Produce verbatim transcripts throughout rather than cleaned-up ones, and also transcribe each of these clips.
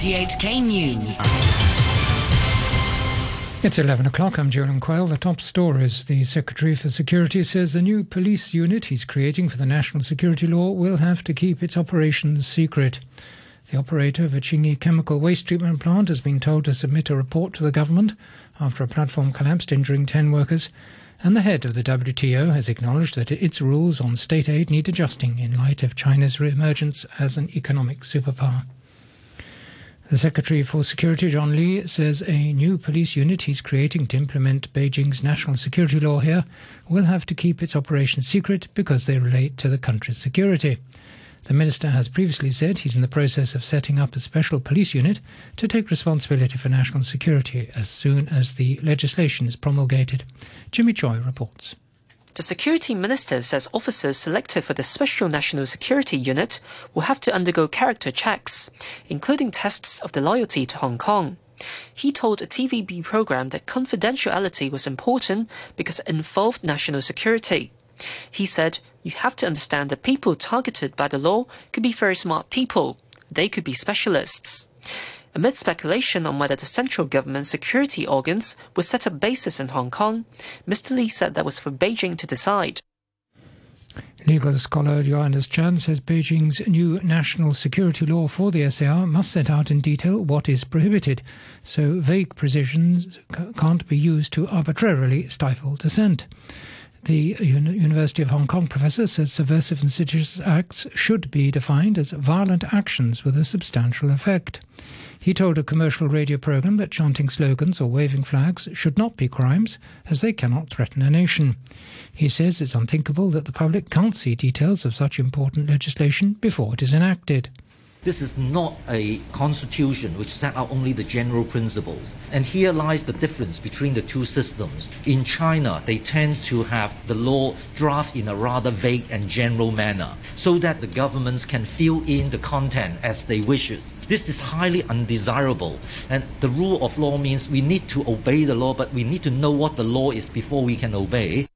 R T H K News. It's eleven o'clock. I'm Jerome Quayle. The top stories. The Secretary for Security says the new police unit he's creating for the national security law will have to keep its operations secret. The operator of a Chingi chemical waste treatment plant has been told to submit a report to the government after a platform collapsed, injuring ten workers. And the head of the W T O has acknowledged that its rules on state aid need adjusting in light of China's re-emergence as an economic superpower. The Secretary for Security, John Lee, says a new police unit he's creating to implement Beijing's national security law here will have to keep its operations secret because they relate to the country's security. The minister has previously said he's in the process of setting up a special police unit to take responsibility for national security as soon as the legislation is promulgated. Jimmy Choi reports. The security minister says officers selected for the special national security unit will have to undergo character checks, including tests of their loyalty to Hong Kong. He told a T V B programme that confidentiality was important because it involved national security. He said, "You have to understand that people targeted by the law could be very smart people. They could be specialists." Amid speculation on whether the central government's security organs would set up bases in Hong Kong, Mister Lee said that was for Beijing to decide. Legal scholar Johannes Chan says Beijing's new national security law for the S A R must set out in detail what is prohibited, so vague provisions can't be used to arbitrarily stifle dissent. The University of Hong Kong professor says subversive and seditious acts should be defined as violent actions with a substantial effect. He told a commercial radio programme that chanting slogans or waving flags should not be crimes, as they cannot threaten a nation. He says it's unthinkable that the public can't see details of such important legislation before it is enacted. This is not a constitution which set out only the general principles. And here lies the difference between the two systems. In China, they tend to have the law draft in a rather vague and general manner so that the governments can fill in the content as they wishes. This is highly undesirable. And the rule of law means we need to obey the law, but we need to know what the law is before we can obey.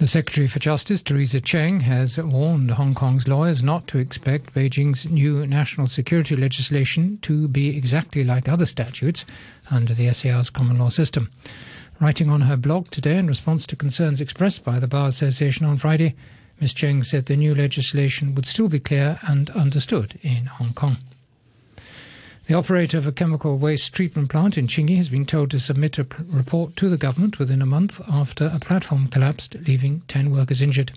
The Secretary for Justice, Teresa Cheng, has warned Hong Kong's lawyers not to expect Beijing's new national security legislation to be exactly like other statutes under the S A R's common law system. Writing on her blog today in response to concerns expressed by the Bar Association on Friday, Miz Cheng said the new legislation would still be clear and understood in Hong Kong. The operator of a chemical waste treatment plant in Chingi has been told to submit a p- report to the government within a month after a platform collapsed, leaving ten workers injured.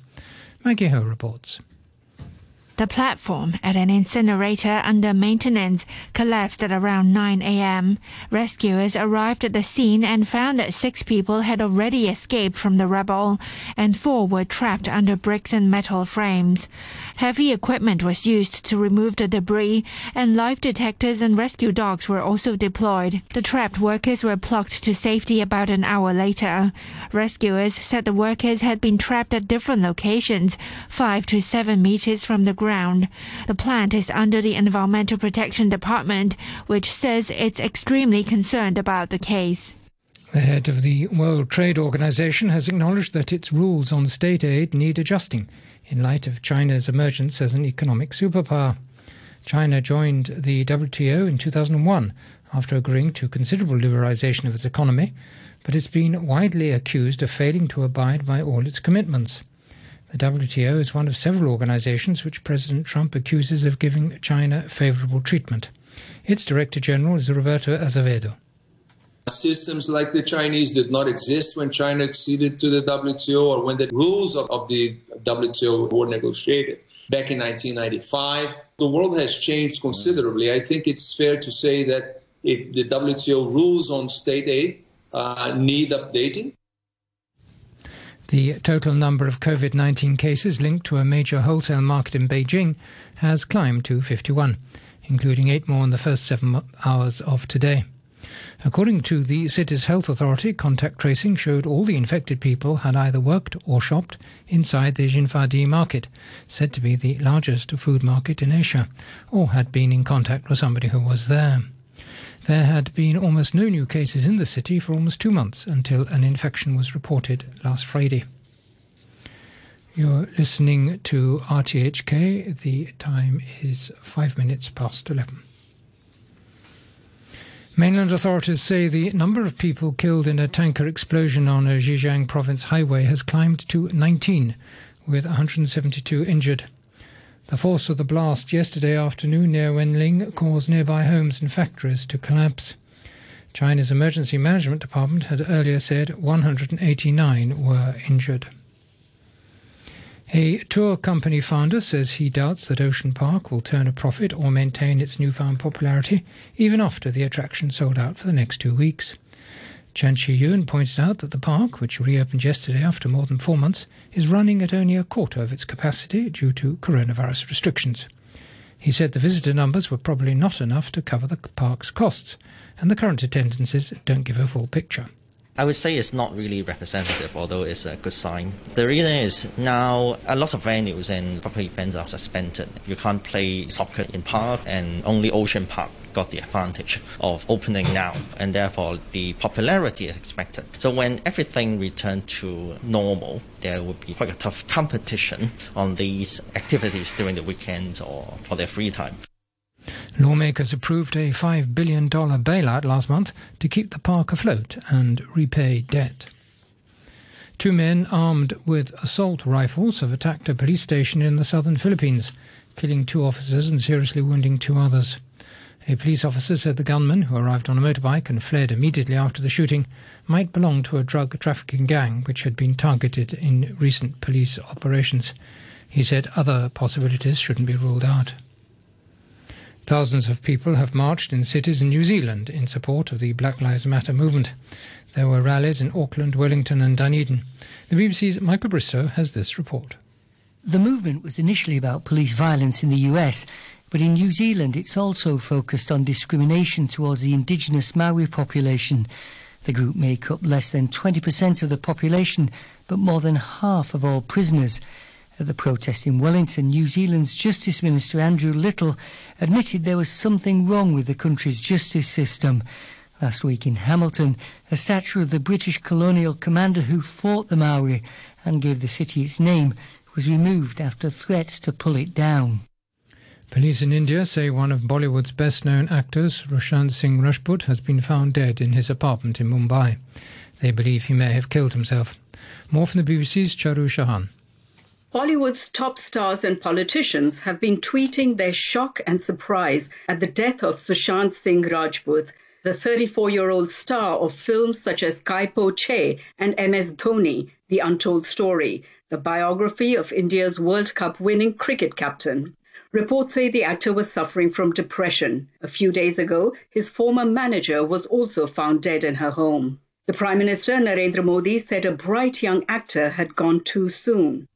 Maggie Ho reports. The platform at an incinerator under maintenance collapsed at around nine a.m. Rescuers arrived at the scene and found that six people had already escaped from the rubble and four were trapped under bricks and metal frames. Heavy equipment was used to remove the debris and life detectors and rescue dogs were also deployed. The trapped workers were plucked to safety about an hour later. Rescuers said the workers had been trapped at different locations, five to seven meters from the ground. The plant is under the Environmental Protection Department, which says it's extremely concerned about the case. The head of the World Trade Organization has acknowledged that its rules on state aid need adjusting in light of China's emergence as an economic superpower. China joined the W T O in two thousand one after agreeing to considerable liberalization of its economy, but it's been widely accused of failing to abide by all its commitments. The W T O is one of several organizations which President Trump accuses of giving China favorable treatment. Its Director General is Roberto Azevedo. Systems like the Chinese did not exist when China acceded to the W T O or when the rules of, of the W T O were negotiated. Back in nineteen ninety-five, the world has changed considerably. I think it's fair to say that it, the W T O rules on state aid uh, need updating. The total number of COVID nineteen cases linked to a major wholesale market in Beijing has climbed to fifty-one, including eight more in the first seven hours of today. According to the city's health authority, contact tracing showed all the infected people had either worked or shopped inside the Xinfadi market, said to be the largest food market in Asia, or had been in contact with somebody who was there. There had been almost no new cases in the city for almost two months until an infection was reported last Friday. You're listening to R T H K. The time is five minutes past eleven. Mainland authorities say the number of people killed in a tanker explosion on a Zhejiang province highway has climbed to nineteen, with one hundred seventy-two injured. The force of the blast yesterday afternoon near Wenling caused nearby homes and factories to collapse. China's Emergency Management Department had earlier said one hundred eighty-nine were injured. A tour company founder says he doubts that Ocean Park will turn a profit or maintain its newfound popularity even after the attraction sold out for the next two weeks. Chan Shiyun pointed out that the park, which reopened yesterday after more than four months, is running at only a quarter of its capacity due to coronavirus restrictions. He said the visitor numbers were probably not enough to cover the park's costs, and the current attendances don't give a full picture. I would say it's not really representative, although it's a good sign. The reason is now a lot of venues and public events are suspended. You can't play soccer in park, and only Ocean Park got the advantage of opening now, and therefore the popularity is expected. So when everything returns to normal, there will be quite a tough competition on these activities during the weekends or for their free time. Lawmakers approved a five billion dollars bailout last month to keep the park afloat and repay debt. Two men armed with assault rifles have attacked a police station in the southern Philippines, killing two officers and seriously wounding two others. A police officer said the gunman, who arrived on a motorbike and fled immediately after the shooting, might belong to a drug trafficking gang which had been targeted in recent police operations. He said other possibilities shouldn't be ruled out. Thousands of people have marched in cities in New Zealand in support of the Black Lives Matter movement. There were rallies in Auckland, Wellington and Dunedin. The B B C's Michael Bristow has this report. The movement was initially about police violence in the U S, but in New Zealand it's also focused on discrimination towards the indigenous Maori population. The group make up less than twenty percent of the population, but more than half of all prisoners. At the protest in Wellington, New Zealand's Justice Minister Andrew Little admitted there was something wrong with the country's justice system. Last week in Hamilton, a statue of the British colonial commander who fought the Maori and gave the city its name was removed after threats to pull it down. Police in India say one of Bollywood's best-known actors, Sushant Singh Rajput, has been found dead in his apartment in Mumbai. They believe he may have killed himself. More from the B B C's Charu Shahan. Hollywood's top stars and politicians have been tweeting their shock and surprise at the death of Sushant Singh Rajput, the thirty-four-year-old star of films such as Kai Po Che and M S Dhoni, The Untold Story, the biography of India's World Cup-winning cricket captain. Reports say the actor was suffering from depression. A few days ago, his former manager was also found dead in her home. The Prime Minister, Narendra Modi, said a bright young actor had gone too soon.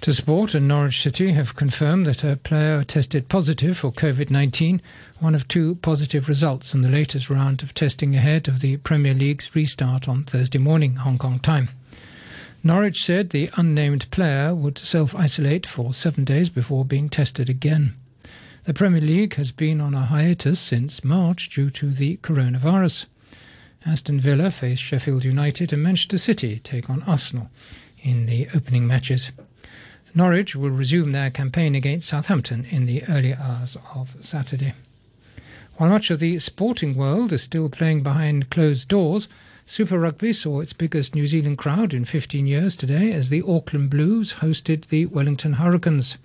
To sport, and Norwich City have confirmed that a player tested positive for COVID nineteen, one of two positive results in the latest round of testing ahead of the Premier League's restart on Thursday morning, Hong Kong time. Norwich said the unnamed player would self-isolate for seven days before being tested again. The Premier League has been on a hiatus since March due to the coronavirus. Aston Villa face Sheffield United and Manchester City take on Arsenal in the opening matches. Norwich will resume their campaign against Southampton in the early hours of Saturday. While much of the sporting world is still playing behind closed doors, Super Rugby saw its biggest New Zealand crowd in fifteen years today as the Auckland Blues hosted the Wellington Hurricanes.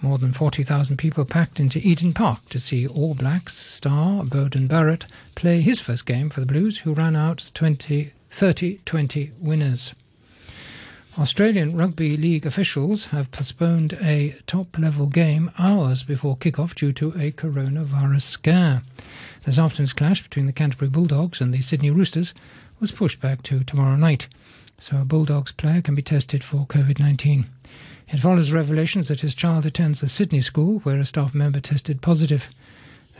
More than forty thousand people packed into Eden Park to see All Blacks star Beauden Barrett play his first game for the Blues, who ran out thirty twenty winners. Australian Rugby League officials have postponed a top-level game hours before kick-off due to a coronavirus scare. This afternoon's clash between the Canterbury Bulldogs and the Sydney Roosters was pushed back to tomorrow night, so a Bulldogs player can be tested for COVID nineteen. It follows revelations that his child attends a Sydney school where a staff member tested positive.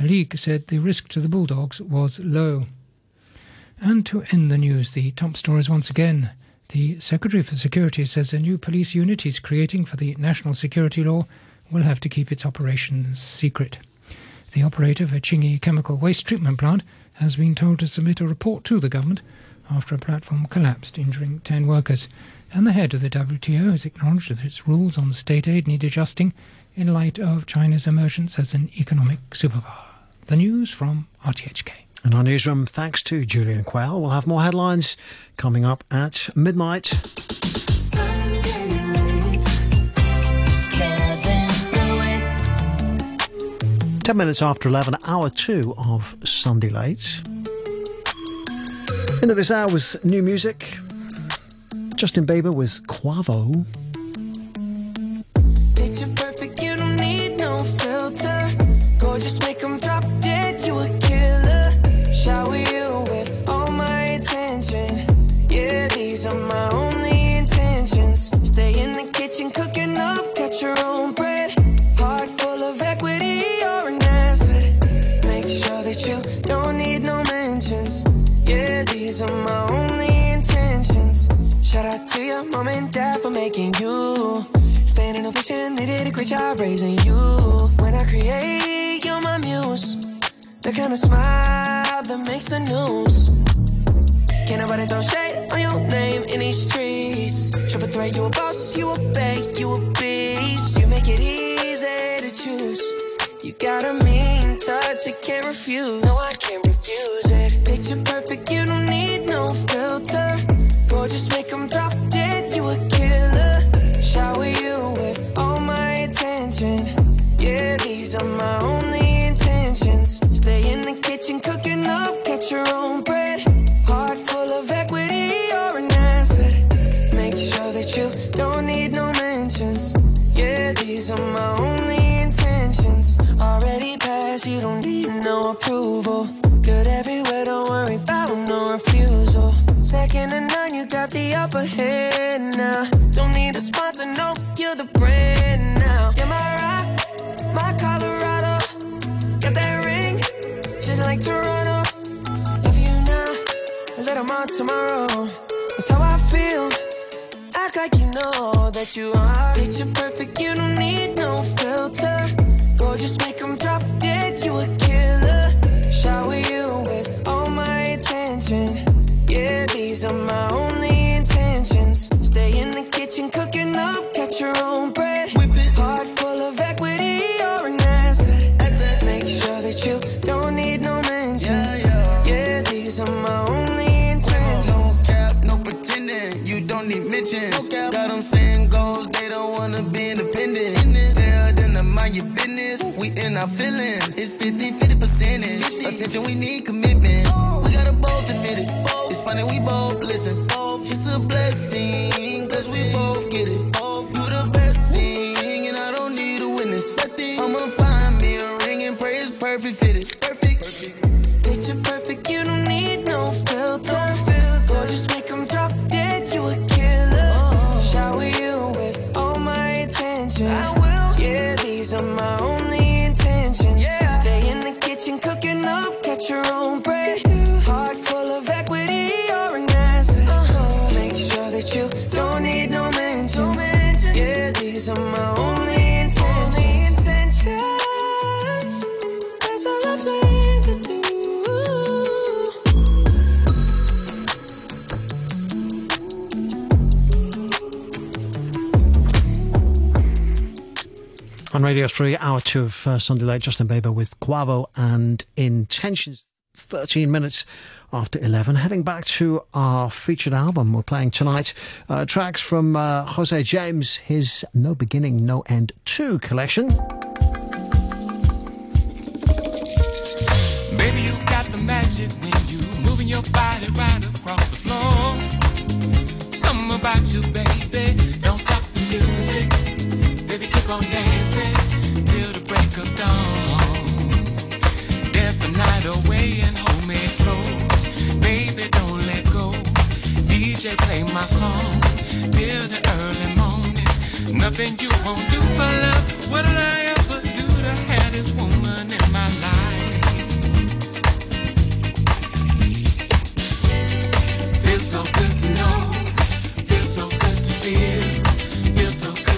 The league said the risk to the Bulldogs was low. And to end the news, the top stories once again. The Secretary for Security says a new police unit he's creating for the National Security Law will have to keep its operations secret. The operator of a Chingi chemical waste treatment plant has been told to submit a report to the government after a platform collapsed, injuring ten workers. And the head of the W T O has acknowledged that its rules on state aid need adjusting in light of China's emergence as an economic superpower. The news from R T H K. And our newsroom, thanks to Julian Quayle. We'll have more headlines coming up at midnight. Ten minutes after eleven, hour two of Sunday Late. Into this hour was new music. Justin Bieber with Quavo. Picture perfect, you don't need no filter. Gorgeous, make them drop dead, you a killer. Shower you with all my attention. Yeah, these are my only intentions. Stay in the kitchen, cooking up, cut your own bread. Heart full of equity, you're an asset. Make sure that you don't need no mentions. Yeah, these are my only intentions. Shout out to your mom and dad for making you. Staying in ovation, they did a great job raising you. When I create, you're my muse. The kind of smile that makes the news. Can't nobody throw shade on your name in these streets. Triple threat, you a boss, you a bank, you a beast. You make it easy to choose. You got a mean touch, I can't refuse. No, I can't refuse it. Picture perfect, you don't need no filter. Gorgeous, make them drop dead, you a killer. Shower you with all my attention. Yeah, these are my only intentions. Stay in the kitchen, cooking up, get your own bread. Heart full of equity, you're an asset. Make sure that you don't need no mentions. Yeah, these are my only intentions. Already passed, you don't need no approval. Good everywhere, don't worry about no refusal. Second to none, you got the upper hand now. Don't need a sponsor, no, you're the brand now. You're my rock, my Colorado. Got that ring, just like Toronto. Love you now, a little more tomorrow. That's how I feel. Act like you know that you are. Picture perfect, you don't need no filter. Gorgeous, make them drop dead, you a killer. Shower you with all my attention. Yeah, these are my only intentions. Stay in the kitchen, cooking up, catch your own bread. Whip it. Heart full of equity, you're an asset. Make sure that you don't need no mentions. Yeah, yeah. Yeah, these are my only intentions. No cap, no pretending, you don't need mentions. No got them saying goals, they don't wanna be independent. Tell them to mind your business, we in our feelings. It's fifty fifty percentage. fifty. Attention, we need commitment. Oh. We gotta both admit it. And we both listen, it's a blessing, cause we both get it. You the best thing, and I don't need a witness. I'ma find me a ring and pray it's perfect fitted. Perfect. Perfect. Picture perfect, you don't need no filter. Gorgeous, make them drop dead, you a killer. Oh. Shower you with all my attention. I will. Yeah, these are my only intentions. Yeah. Stay in the kitchen, cooking up, catch your own bread. Heart full of equity. You don't need no mentions. No mentions. Yeah, these are my only intentions. Only intentions. That's all I plan to do. On Radio three, hour two of uh, Sunday Late, Justin Bieber with Quavo and Intentions. thirteen minutes after eleven. Heading back to our featured album we're playing tonight. Uh, tracks from uh, Jose James, his No Beginning, No End two collection. Baby, you got the magic when you moving your body right across the floor. Something about you, baby, don't stop the music. Baby, keep on dancing till the break of dawn. Dance the night away and hold me close. Baby, don't let go. D J, play my song till the early morning. Nothing you won't do for love. What did I ever do to have this woman in my life? Feels so good to know. Feels so good to feel. Feels so good.